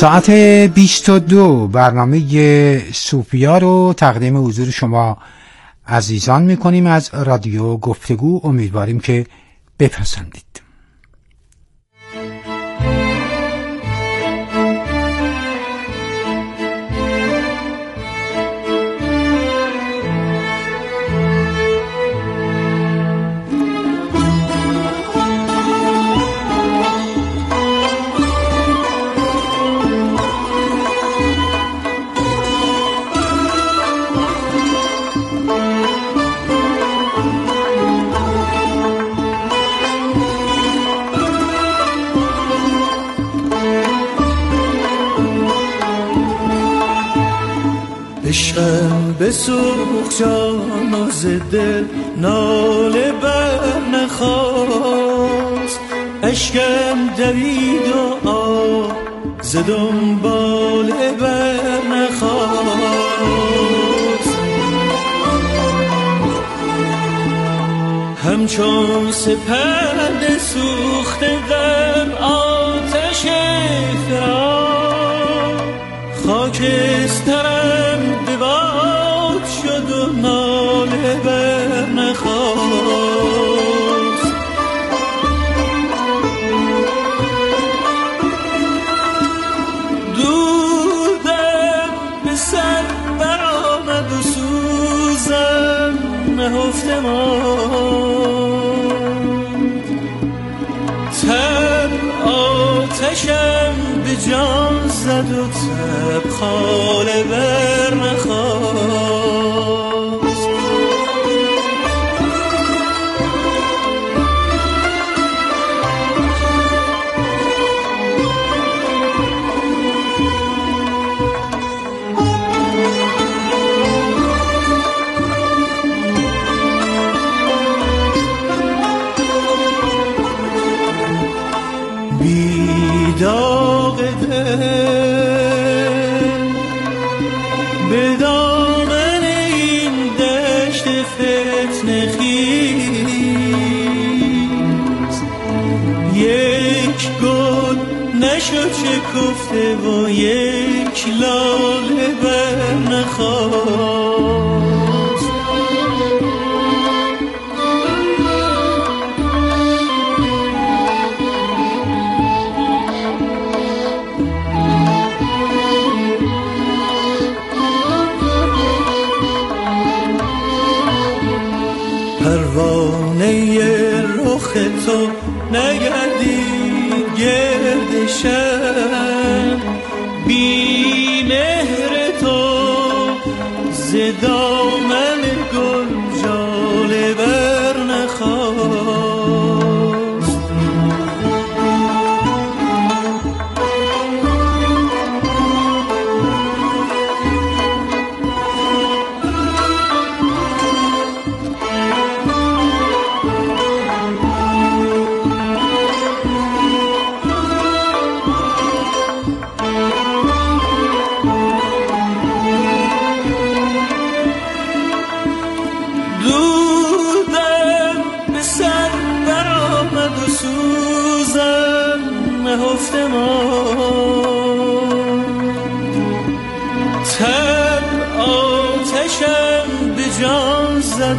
ساعت 22 برنامه صوفیا رو تقدیم حضور شما عزیزان میکنیم از رادیو گفتگو. امیدواریم که بپسندید. عشقم به سوخ جان و زده ناله بر نخواست، عشقم دوید و آه زدم باله بر نخواست، همچون سپند سوخته در آتش فرار، خاکسترم باد شد و ناله برنخواست. دودم به سر برآمد و سوزم نهفته ماند، تب آتشم به جان زد و تب خاله برنخواست. گفته و یک لاله برنخواست. پروانه رخ تو نگردی گردش، بی مهر تو زدامن گل جاله برنخواست.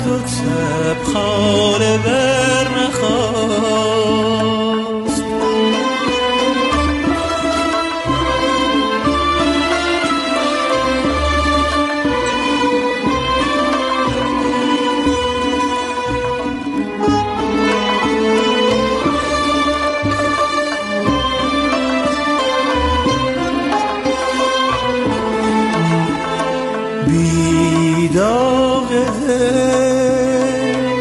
تو تب خاله برنخواست. بیداغ دل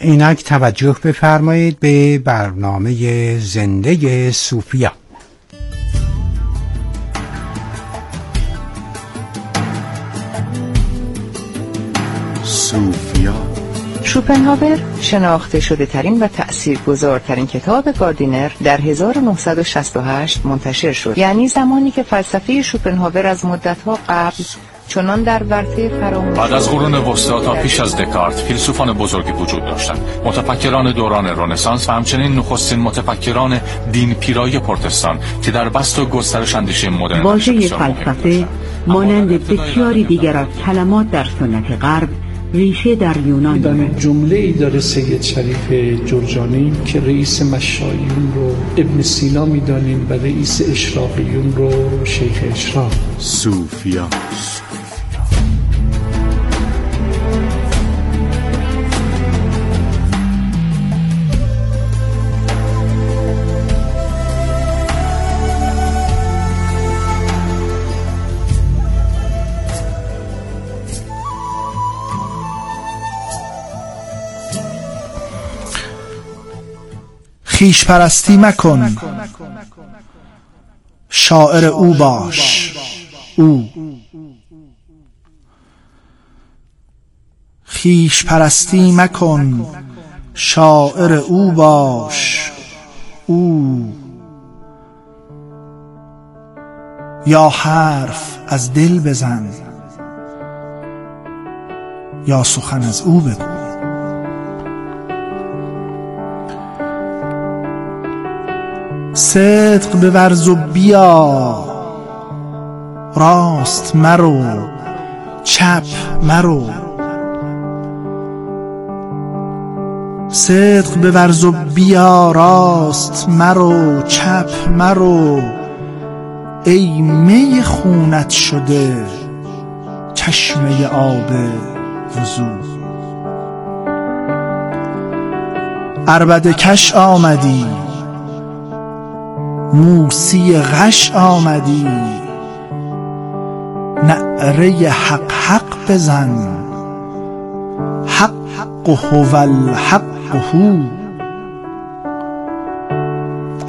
اینک توجه بفرمایید به برنامه زنده صوفیا. صوفیا شوپنهاور شناخته شده ترین و تأثیرگذارترین کتاب گاردینر در 1968 منتشر شد، یعنی زمانی که فلسفه شوپنهاور از مدت‌ها قبل چنان در ورطه فراموشی بعد از قرون وسطا تا پیش از دکارت فیلسوفان بزرگی وجود داشتند، متفکران دوران رنسانس و همچنین نخستین متفکران دین پیرای پروتستان که در بسط و گسترش اندیشه مدرن واژه فلسفه مانند بسیاری دیگر از کلمات در سنت غرب ریشه در یونان دارد. جمله ای داره سید شریف جرجانی که رئیس مشاییون رو ابن سینا میدانیم و رئیس اشراقیون رو شیخ اشراق. صوفیا خیش پرستی مکن، شاعر او باش، او خیش پرستی مکن، شاعر او باش، او یا حرف از دل بزن یا سخن از او بگو. صدق بورز و بیا، راست مرو، چپ مرو. صدق بورز و بیا، راست مرو، چپ مرو. ای می خونت شده چشمه آب وضو، عربده کش آمدی، موسی غش آمدی. نعره حق حق بزن، حق هو الحق هو.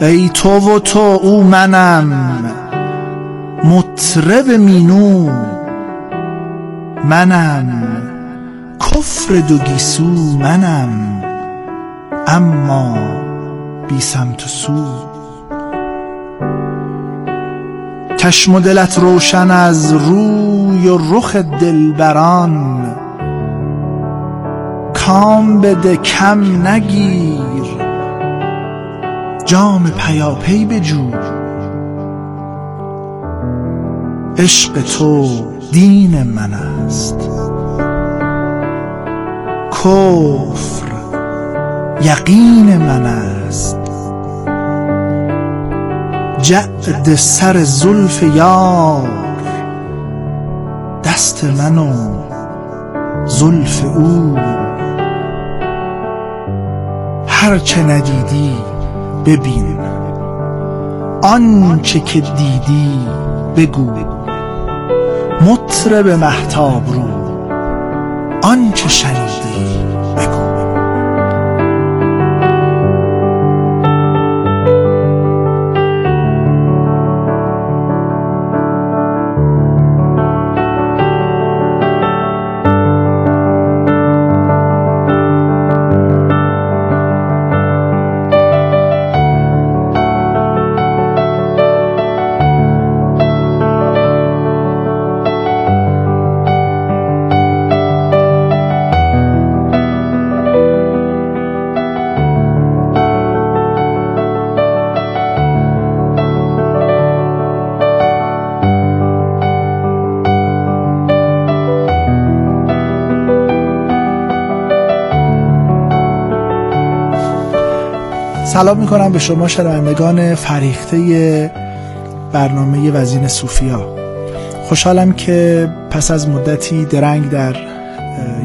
ای تو و تو، او منم، مطرب مینو منم، کفر دو گیسو منم، اما بی سمت و سو. چشم و دلت روشن از روی و رخ دلبران، کام بده کم نگیر، جام پیاپی بجو. عشق تو دین من است، کفر یقین من است. جعد سر زلف یار، دست من و زلف او. هر چه ندیدی ببین، آن چه که دیدی بگو. مطرب مهتاب رو، آن چه شنیدی بگو. سلام میکنم به شما شنوندگان فریخته برنامه وزین صوفیا. خوشحالم که پس از مدتی درنگ در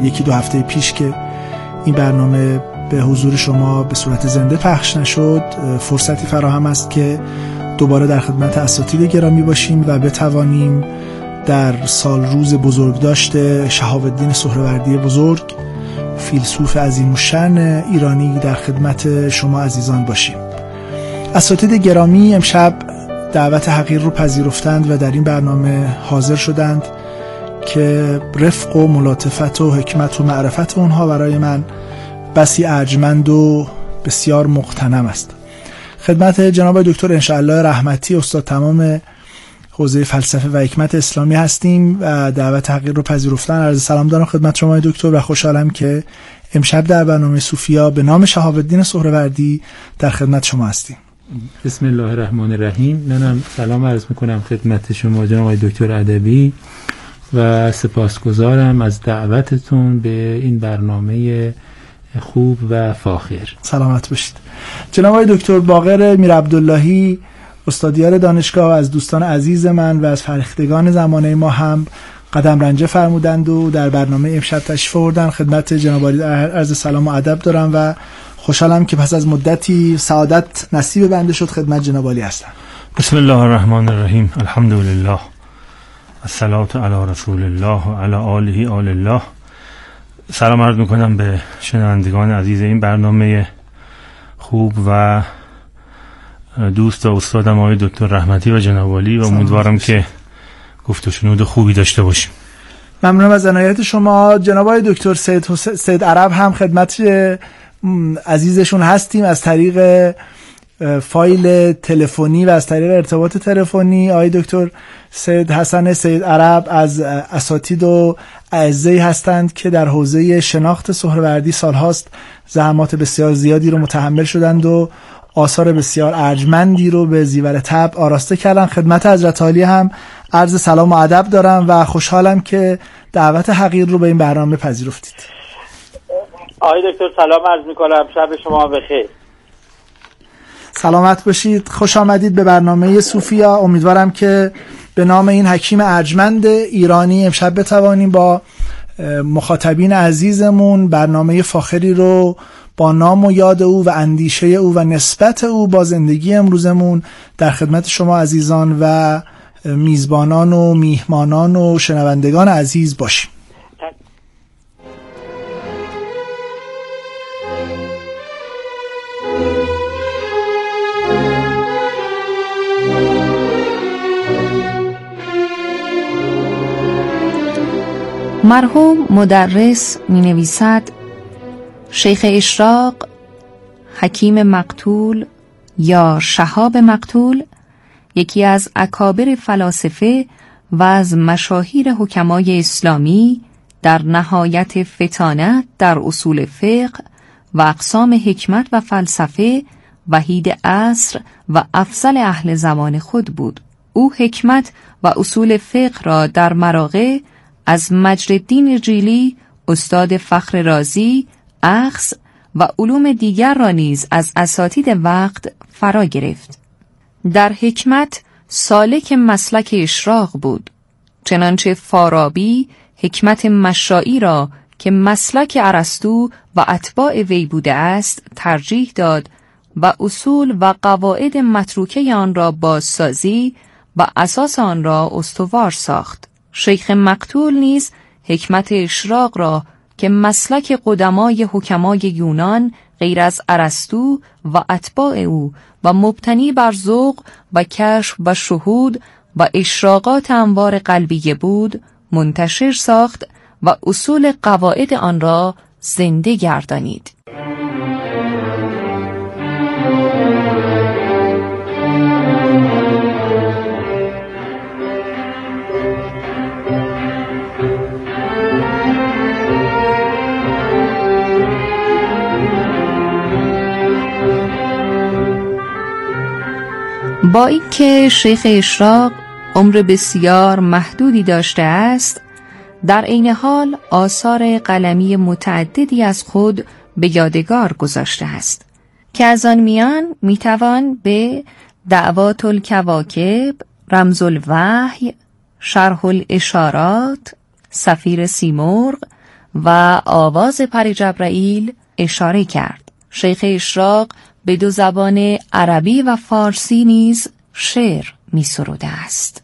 یکی دو هفته پیش که این برنامه به حضور شما به صورت زنده پخش نشد، فرصتی فراهم است که دوباره در خدمت اساتید گرامی باشیم و بتوانیم در سال روز بزرگداشت شهاب الدین سهروردی بزرگ فیلسوف عظیم الشأن ایرانی در خدمت شما عزیزان باشیم. اساتید گرامی امشب دعوت حقیر رو پذیرفتند و در این برنامه حاضر شدند که رفق و ملاطفت و حکمت و معرفت اونها برای من بسی ارجمند و بسیار مقتنم است. خدمت جناب دکتر انشاءالله رحمتی، استاد تمام حوزه فلسفه و حکمت اسلامی هستیم و دعوت حقیر رو پذیرفتن. عرض سلام دارم خدمت شما دکتر و خوشحالم که امشب در برنامه صوفیا به نام شهاب الدین سهروردی در خدمت شما هستیم. بسم الله الرحمن الرحیم. منم سلام عرض میکنم خدمت شما جناب دکتر ادبی و سپاسگزارم از دعوتتون به این برنامه خوب و فاخر. سلامت باشید. جناب دکتر باقر میرعبداللهی، استادیار دانشگاه و از دوستان عزیز من و از فرهیختگان زمانه ما هم قدم رنجه فرمودند و در برنامه امشب تشریف آوردند. خدمت جناب عرض سلام و ادب دارم و خوشحالم که پس از مدتی سعادت نصیب بنده شد خدمت جناب عالی هستم. بسم الله الرحمن الرحیم. الحمدلله، الصلاة علی رسول الله و علی آله آل الله. سلام عرض میکنم به شنوندگان عزیز این برنامه خوب و دوست و استادم آقای دکتر رحمتی و جناب عالی، و امیدوارم که گفت و شنود خوبی داشته باشیم. ممنونم از عنایت شما. جناب آقای دکتر سید عرب هم خدمت عزیزشون هستیم از طریق فایل تلفنی و از طریق ارتباط تلفنی. آقای دکتر سید حسن سید عرب از اساتید و اعزه‌ای هستند که در حوزه شناخت سهروردی سالهاست زحمات بسیار زیادی رو متحمل شدند و آثار بسیار ارجمندی رو به زیور طبع آراسته کردن. خدمت حضرت عالی هم عرض سلام و ادب دارم و خوشحالم که دعوت حقیر رو به این برنامه پذیرفتید. آقای دکتر سلام عرض می‌کنم، شب شما بخیر. سلامت باشید. خوش آمدید به برنامه صوفیا. امیدوارم که به نام این حکیم ارجمند ایرانی امشب بتوانیم با مخاطبین عزیزمون برنامه فاخری رو با نام و یاد او و اندیشه او و نسبت او با زندگی امروزمون در خدمت شما عزیزان و میزبانان و میهمانان و شنوندگان عزیز باشیم. مرحوم مدرس می نویسد شیخ اشراق، حکیم مقتول یا شهاب مقتول، یکی از اکابر فلاسفه و از مشاهیر حکمای اسلامی، در نهایت فطانت در اصول فقه و اقسام حکمت و فلسفه، وحید عصر و افضل اهل زمان خود بود. او حکمت و اصول فقه را در مراغه از مجدالدین جیلی، استاد فخر رازی، اخذ و علوم دیگر را نیز از اساتید وقت فرا گرفت. در حکمت سالک مسلک اشراق بود، چنانچه فارابی حکمت مشائی را که مسلک ارسطو و اتباع وی بوده است ترجیح داد و اصول و قواعد متروکه آن را بازسازی و اساس آن را استوار ساخت. شیخ مقتول نیز حکمت اشراق را که مسلک قدمای حکمای یونان غیر از ارسطو و اتباع او و مبتنی بر ذوق و کشف و شهود و اشراقات انوار قلبیه بود منتشر ساخت و اصول قواعد آن را زنده گردانید. با اینکه شیخ اشراق عمر بسیار محدودی داشته است، در عین حال آثار قلمی متعددی از خود به یادگار گذاشته است که از آن میان میتوان به دعوات الکواکب، رمز الوحی، شرح الاشارات، سفیر سیمور و آواز پری جبرائیل اشاره کرد. شیخ اشراق به دو زبان عربی و فارسی نیز شعر می سروده است.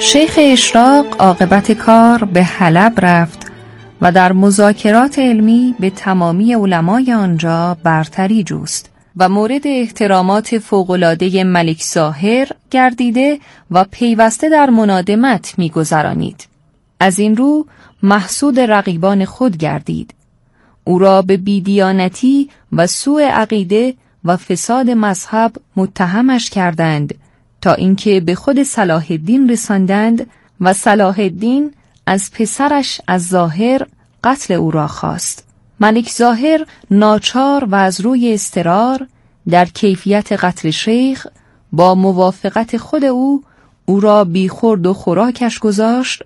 شیخ اشراق عاقبت کار به حلب رفت و در مذاکرات علمی به تمامی علمای آنجا برتری جست و مورد احترامات فوق‌العاده ملک ظاهر گردیده و پیوسته در منادمت می‌گذرانید. از این رو محسود رقیبان خود گردید. او را به بی‌دیانتی و سوء عقیده و فساد مذهب متهمش کردند تا اینکه به خود صلاح الدین رساندند و صلاح الدین از پسرش از ظاهر قتل او را خواست. ملک ظاهر ناچار و از روی اصرار در کیفیت قتل شیخ با موافقت خود او را بیخورد و خوراکش گذاشت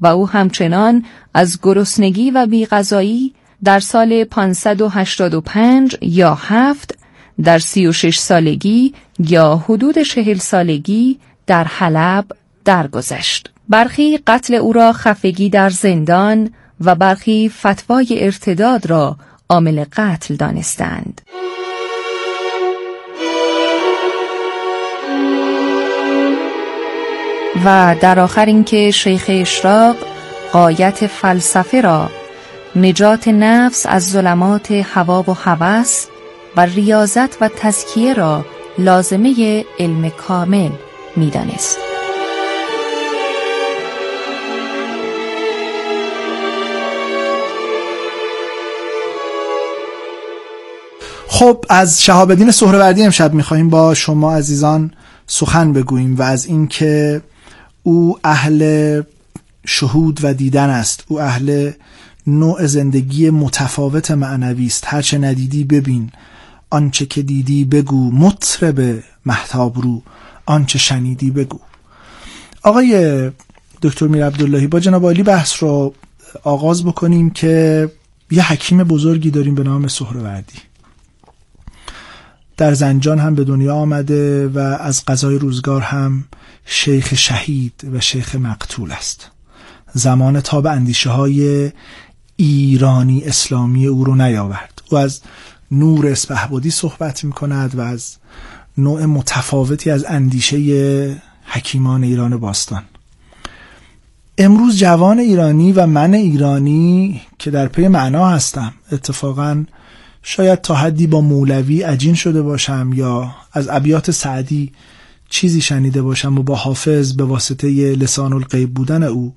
و او همچنان از گرسنگی و بیغذایی در سال 585 یا 7 در 36 سالگی یا حدود 40 سالگی در حلب درگذشت. برخی قتل او را خفگی در زندان و برخی فتوای ارتداد را عامل قتل دانستند. و در آخر اینکه شیخ اشراق غایت فلسفه را نجات نفس از ظلمات هوا و هوس و ریاضت و تزکیه را لازمه علم کامل می‌دانست. خب از شهاب الدین سهروردی امشب می‌خوایم با شما عزیزان سخن بگوییم و از اینکه او اهل شهود و دیدن است، او اهل نوع زندگی متفاوت معنوی است. هرچه ندیدی ببین، آنچه که دیدی بگو، مطرب مهتاب رو آنچه شنیدی بگو. آقای دکتر میرعبداللهی، با جناب عالی بحث رو آغاز بکنیم که یه حکیم بزرگی داریم به نام سهروردی، در زنجان هم به دنیا آمده و از قضای روزگار هم شیخ شهید و شیخ مقتول است. زمان تاب اندیشه های ایرانی اسلامی او رو نیاورد. او از نور اسپهبادی صحبت می کند و از نوع متفاوتی از اندیشه حکیمان ایران باستان. امروز جوان ایرانی و من ایرانی که در پی معنا هستم، اتفاقاً شاید تا حدی با مولوی عجین شده باشم یا از ابیات سعدی چیزی شنیده باشم و با حافظ به واسطه لسان الغیب بودن او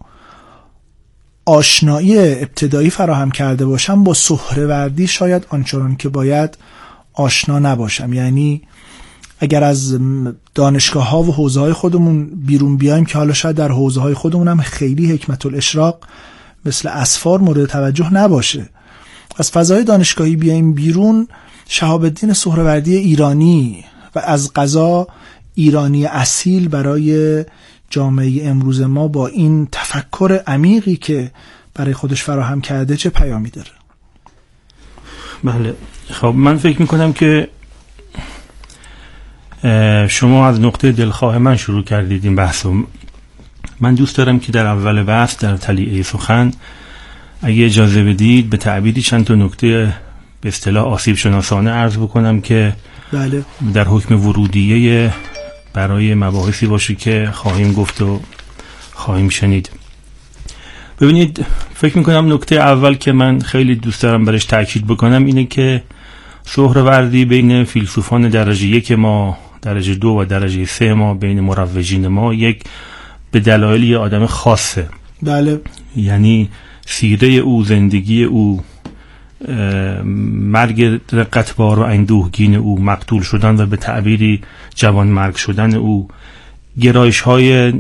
آشنایی ابتدایی فراهم کرده باشم، با سهروردی شاید آنچنان که باید آشنا نباشم. یعنی اگر از دانشگاه ها و حوزه های خودمون بیرون بیایم، که حالا شاید در حوزه های خودمون هم خیلی حکمت الاشراق مثل اسفار مورد توجه نباشه، از فضای دانشگاهی بیایم بیرون، شهاب الدین سهروردی ایرانی و از قضا ایرانی اصیل برای جامعه امروز ما با این تفکر عمیقی که برای خودش فراهم کرده چه پیامی داره؟ بله، خب من فکر میکنم که شما از نقطه دلخواه من شروع کردید این بحثو. من دوست دارم که در اول بحث، در طلیعه سخن، اگه اجازه بدید به تعبیری چند تا نکته به اصطلاح آسیب شناسانه عرض بکنم که بله، در حکم ورودیه برای مباحثی باشه که خواهیم گفت و خواهیم شنید. ببینید، فکر میکنم نکته اول که من خیلی دوست دارم برش تأکید بکنم اینه که سهروردی بین فیلسوفان درجه یک ما، درجه دو و درجه سه ما، بین مروجین ما، یک به دلایل یه آدم خاصه. بله، یعنی سیره او، زندگی او، مرگ رقتبار و اندوهگین او، مقتول شدن و به تعبیری جوان مرگ شدن او، گرایش های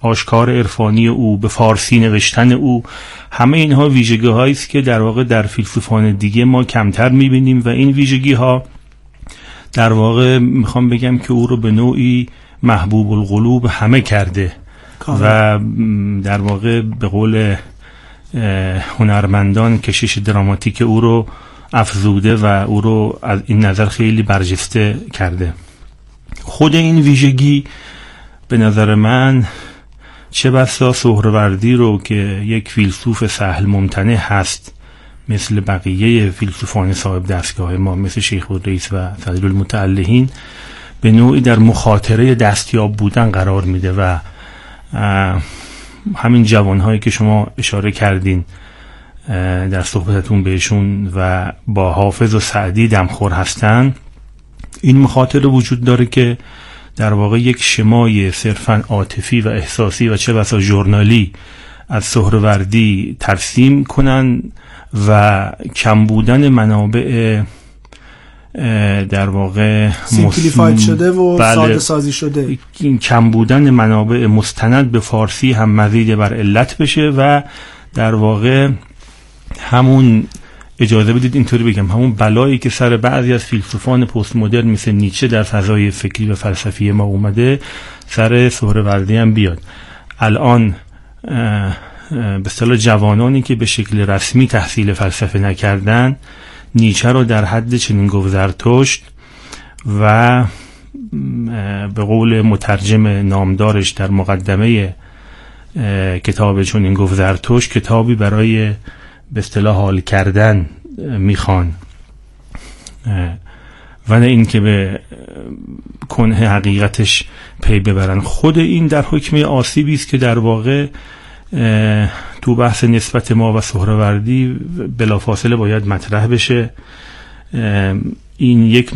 آشکار عرفانی او، به فارسی نوشتن او، همه اینها ویژگی هایی است که در واقع در فیلسوفان دیگه ما کمتر میبینیم و این ویژگی ها در واقع میخوام بگم که او رو به نوعی محبوب القلوب همه کرده و در واقع به قول هنرمندان کشش دراماتیک او رو افزوده و او رو از این نظر خیلی برجسته کرده. خود این ویژگی به نظر من چه بسا سهروردی رو که یک فیلسوف سهل ممتنع هست، مثل بقیه فیلسوفان صاحب دستگاه ما، مثل شیخ الرئیس و سدیر المتعلهین، به نوعی در مخاطره دستیاب بودن قرار میده و همین جوانهایی که شما اشاره کردین در صحبتتون بهشون و با حافظ و سعدی دمخور هستن، این مخاطره وجود داره که در واقع یک شمای صرفاً عاطفی و احساسی و چه بسا ژورنالی از سهروردی ترسیم کنن و کم بودن منابع در واقع سیمپلیفاید شده و ساده سازی شده، کم بودن منابع مستند به فارسی هم مزید بر علت بشه و در واقع همون، اجازه بدید اینطوری بگم، همون بلایی که سر بعضی از فیلسوفان پست مدرن مثل نیچه در فضای فکری و فلسفی ما اومده سر سهروردی هم بیاد. الان به اصطلاح جوانانی که به شکل رسمی تحصیل فلسفه نکردن نیچه رو در حد چنین گوزرتشت و به قول مترجم نامدارش در مقدمه کتاب چنین گوزرتشت کتابی برای به اصطلاح حال کردن میخوان و نه این که به کنه حقیقتش پی ببرن. خود این در حکم آسیبی است که در واقع تو بحث نسبت ما و سهروردی بلافاصله باید مطرح بشه. این یک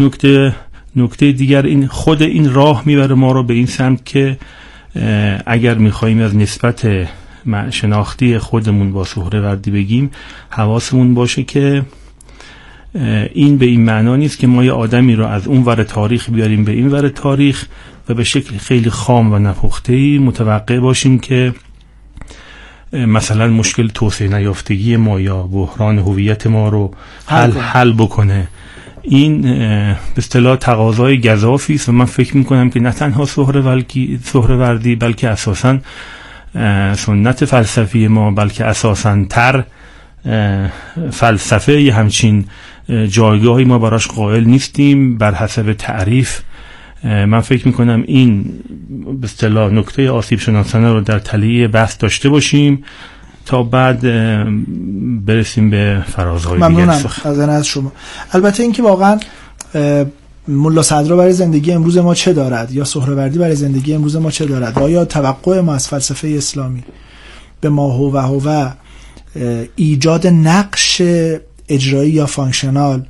نکته دیگر، این خود این راه میبره ما رو به این سمت که اگر میخواییم از نسبت شناختی خودمون با سهروردی بگیم حواسمون باشه که این به این معنا نیست که ما یه آدمی رو از اون ور تاریخ بیاریم به این ور تاریخ و به شکل خیلی خام و نپخته‌ای متوقع باشیم که مثلا مشکل توسعه نیافتگی ما یا بحران هویت ما رو حل بکنه. این به اصطلاح تقاضای گزافی است و من فکر میکنم که نه تنها سهروردی بلکه اساساً سنت فلسفی ما، بلکه اساساً تر فلسفه یه همچین جایگاهی ما براش قائل نیستیم بر حسب تعریف. من فکر میکنم این به اصطلاح نکته آسیب شناسانه رو در تلیه بحث داشته باشیم تا بعد برسیم به فرازهای دیگه. ممنونم از شما. البته اینکه واقعا ملا صدره برای زندگی امروز ما چه دارد یا سهروردی برای زندگی امروز ما چه دارد، آیا توقع ما از فلسفه اسلامی به ما هو ایجاد نقش اجرایی یا فانکشنال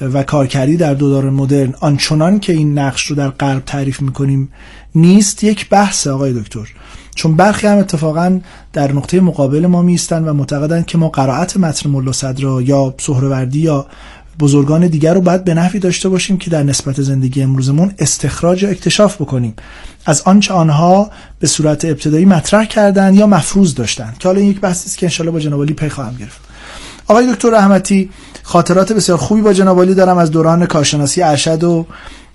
و کارکردی در دوران مدرن آنچنان که این نقش رو در غرب تعریف میکنیم نیست، یک بحث آقای دکتر، چون برخی هم اتفاقا در نقطه مقابل ما میستن و معتقدند که ما قرائت متن ملا صدره یا سهروردی یا بزرگان دیگر رو باید به نحوی داشته باشیم که در نسبت زندگی امروزمون استخراج یا اکتشاف بکنیم از آنچه آنها به صورت ابتدایی مطرح کردند یا مفروض داشتند، که حالا این یک بحثی است که ان شاءالله با جناب علی پی خواهم گرفت. آقای دکتر رحمتی، خاطرات بسیار خوبی با جناب علی دارم از دوران کارشناسی ارشد و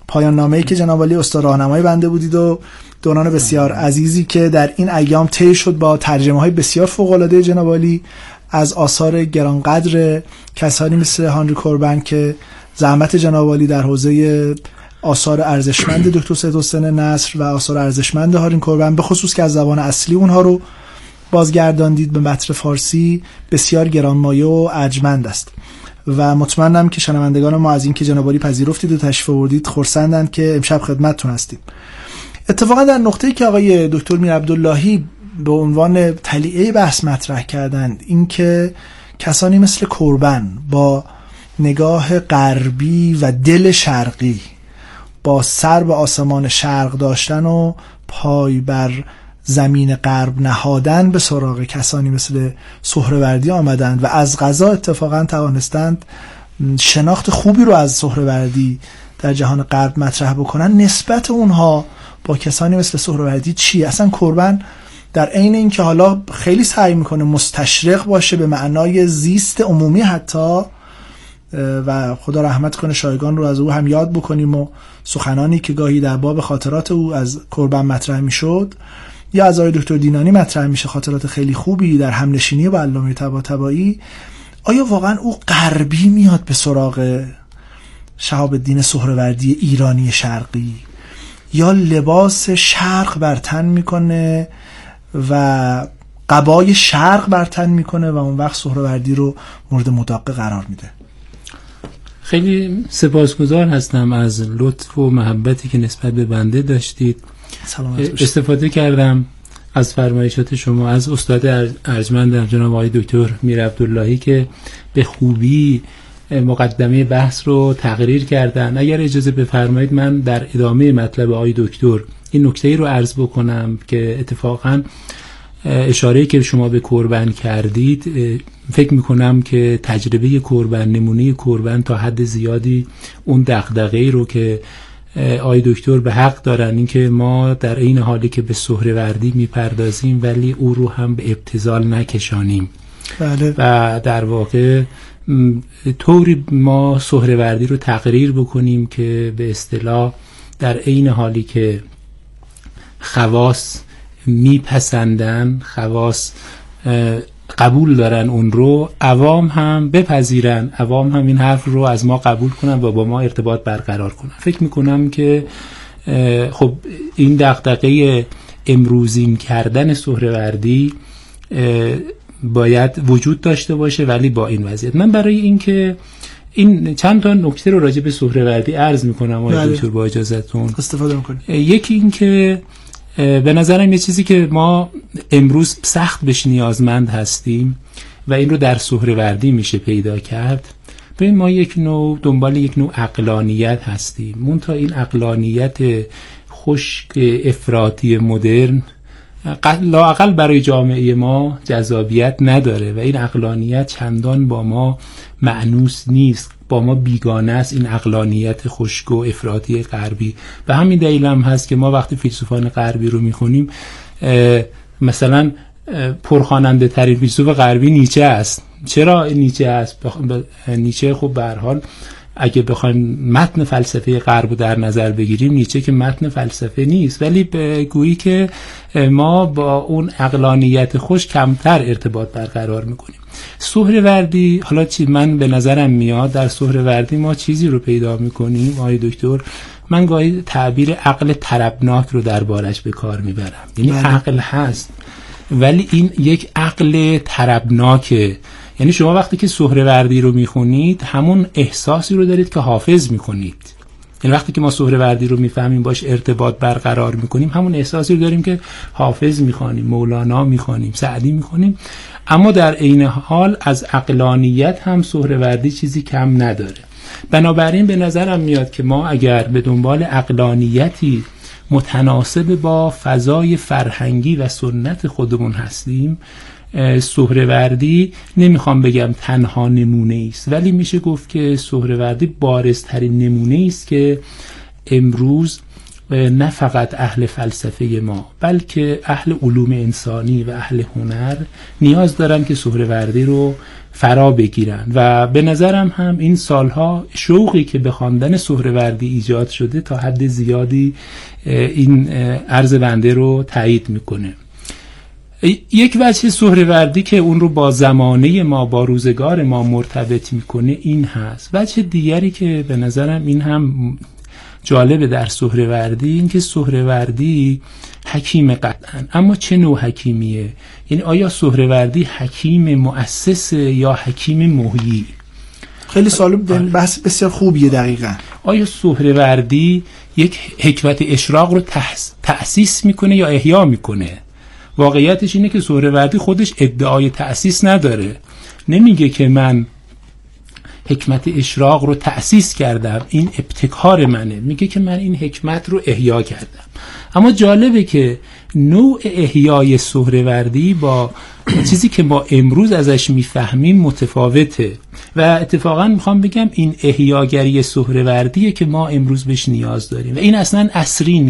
پایان نامه‌ای که جناب علی استاد راهنمایی بنده بودید و دوران بسیار عزیزی که در این ایام طی شد با ترجمه‌های بسیار فوق‌العاده جناب علی از آثار گرانقدر کسانی مثل هانری کوربن که زحمت جناب عالی در حوزه آثار ارزشمند دکتر سیدوسن نصر و آثار ارزشمند هانری کوربن به خصوص که از زبان اصلی اونها رو بازگرداندید به متن فارسی بسیار گرانمایه و ارجمند است و مطمئنم که شنوندگان ما از این که جناب عالی پذیرفتید و تشریف آوردید خرسندند که امشب خدمتتون هستیم. اتفاقا در نقطه‌ای که آقای دکتر میرعبداللهی به عنوان تلیعه بحث مطرح کردند، اینکه کسانی مثل کوربن با نگاه غربی و دل شرقی با سر به آسمان شرق داشتن و پای بر زمین غرب نهادن به سراغ کسانی مثل سهروردی آمدند و از قضا اتفاقا توانستند شناخت خوبی رو از سهروردی در جهان غرب مطرح بکنن. نسبت اونها با کسانی مثل سهروردی چی؟ اصلا کوربن در عین اینکه حالا خیلی سعی میکنه مستشرق باشه به معنای زیست عمومی حتی و خدا رحمت کنه شایگان رو از او هم یاد بکنیم و سخنانی که گاهی در باب خاطرات او از کوربن مطرح میشد یا از آقای دکتر دینانی مطرح میشه خاطرات خیلی خوبی در همنشینی با علامه تبا تبایی، آیا واقعا او غربی میاد به سراغ شهاب الدین سهروردی ایرانی شرقی یا لباس شرق بر تن میکنه و قبای شرق برتن میکنه و اون وقت سهروردی رو مورد مداقه قرار میده؟ خیلی سپاسگزار هستم از لطف و محبتی که نسبت به بنده داشتید. استفاده کردم از فرمایشات شما، از استاد ارجمندم جناب آقای دکتر میرعبداللهی که به خوبی مقدمه بحث رو تقریر کردن. اگر اجازه بفرمایید من در ادامه مطلب آقای دکتر این نکته رو عرض بکنم که اتفاقاً اشاره‌ای که شما به کوربن کردید، فکر می‌کنم که تجربه کوربن، نمونه کوربن تا حد زیادی اون دغدغه‌ای رو که آقای دکتر به حق دارن، اینکه ما در این حالی که به سهروردی میپردازیم ولی او رو هم به ابتذال نکشانیم. بله. و در واقع طوری ما سهروردی رو تقریر بکنیم که به اصطلاح در این حالی که خواص میپسندن، خواص قبول دارن اون رو، عوام هم بپذیرن، عوام هم این حرف رو از ما قبول کنن و با ما ارتباط برقرار کنن. فکر میکنم که خب این دغدغه امروزین کردن سهروردی باید وجود داشته باشه، ولی با این وضعیت من برای این که این چند تا نکته رو راجع به سهروردی عرض میکنم آقای دکتر با اجازهتون استفاده میکنم. یکی این که به نظرم یه چیزی که ما امروز سخت بهش نیازمند هستیم و این رو در سهروردی میشه پیدا کرد، ببین ما یک نوع دنبال یک نوع عقلانیت هستیم، منتها این عقلانیت خشک افراطی مدرن لااقل برای جامعه ما جذابیت نداره و این عقلانیت چندان با ما مأنوس نیست، با ما بیگانه است این عقلانیت خشک و افراطی غربی. و همین دلیل هم هست که ما وقتی فیلسوفان غربی رو میخونیم، مثلا پرخواننده ترین فیلسوف غربی نیچه است. چرا نیچه است؟ نیچه خب به هر حال اگه بخوایم متن فلسفه غرب رو در نظر بگیریم، نیچه که متن فلسفه نیست، ولی گویی که ما با اون عقلانیت خوش کمتر ارتباط برقرار میکنیم. سهروردی حالا چی؟ من به نظرم میاد در سهروردی ما چیزی رو پیدا میکنیم آقای دکتر، من گاهی تعبیر عقل طربناک رو دربارش به کار میبرم، یعنی عقل هست ولی این یک عقل طربناکه. یعنی شما وقتی که سهروردی رو میخونید همون احساسی رو دارید که حافظ میکنید، یعنی وقتی که ما سهروردی رو میفهمیم باش ارتباط برقرار میکنیم، همون احساسی رو داریم که حافظ میخوانیم، مولانا میخوانیم، سعدی میخوانیم. اما در عین حال از عقلانیت هم سهروردی چیزی کم نداره. بنابراین به نظرم میاد که ما اگر به دنبال عقلانیتی متناسب با فضای فرهنگی و سنت خودمون هستیم، سهروردی نمیخوام بگم تنها نمونه است، ولی میشه گفت که سهروردی بارزترین نمونه است که امروز نه فقط اهل فلسفه ما بلکه اهل علوم انسانی و اهل هنر نیاز دارن که سهروردی رو فرا بگیرن. و به نظرم هم این سالها شوقی که به خواندن سهروردی ایجاد شده تا حد زیادی این عرض بنده رو تایید میکنه. یک وجه سهروردی که اون رو با زمانه ما، با روزگار ما مرتبط میکنه این هست. وجه دیگری که به نظرم این هم جالبه در سهروردی، این که سهروردی حکیم قطعاً، اما چه نوع حکیمیه؟ یعنی آیا سهروردی حکیم مؤسس یا حکیم محیی؟ خیلی سوال بحث بسیار خوبیه. دقیقاً آیا سهروردی یک حکمت اشراق رو تأسیس میکنه یا احیا میکنه؟ واقعیتش اینه که سهروردی خودش ادعای تأسیس نداره، نمیگه که من حکمت اشراق رو تأسیس کردم، این ابتکار منه، میگه که من این حکمت رو احیا کردم. اما جالبه که نوع احیای سهروردی با چیزی که ما امروز ازش میفهمیم متفاوته و اتفاقا میخوام بگم این احیاگری سهروردیه که ما امروز بهش نیاز داریم و این اصلا عصری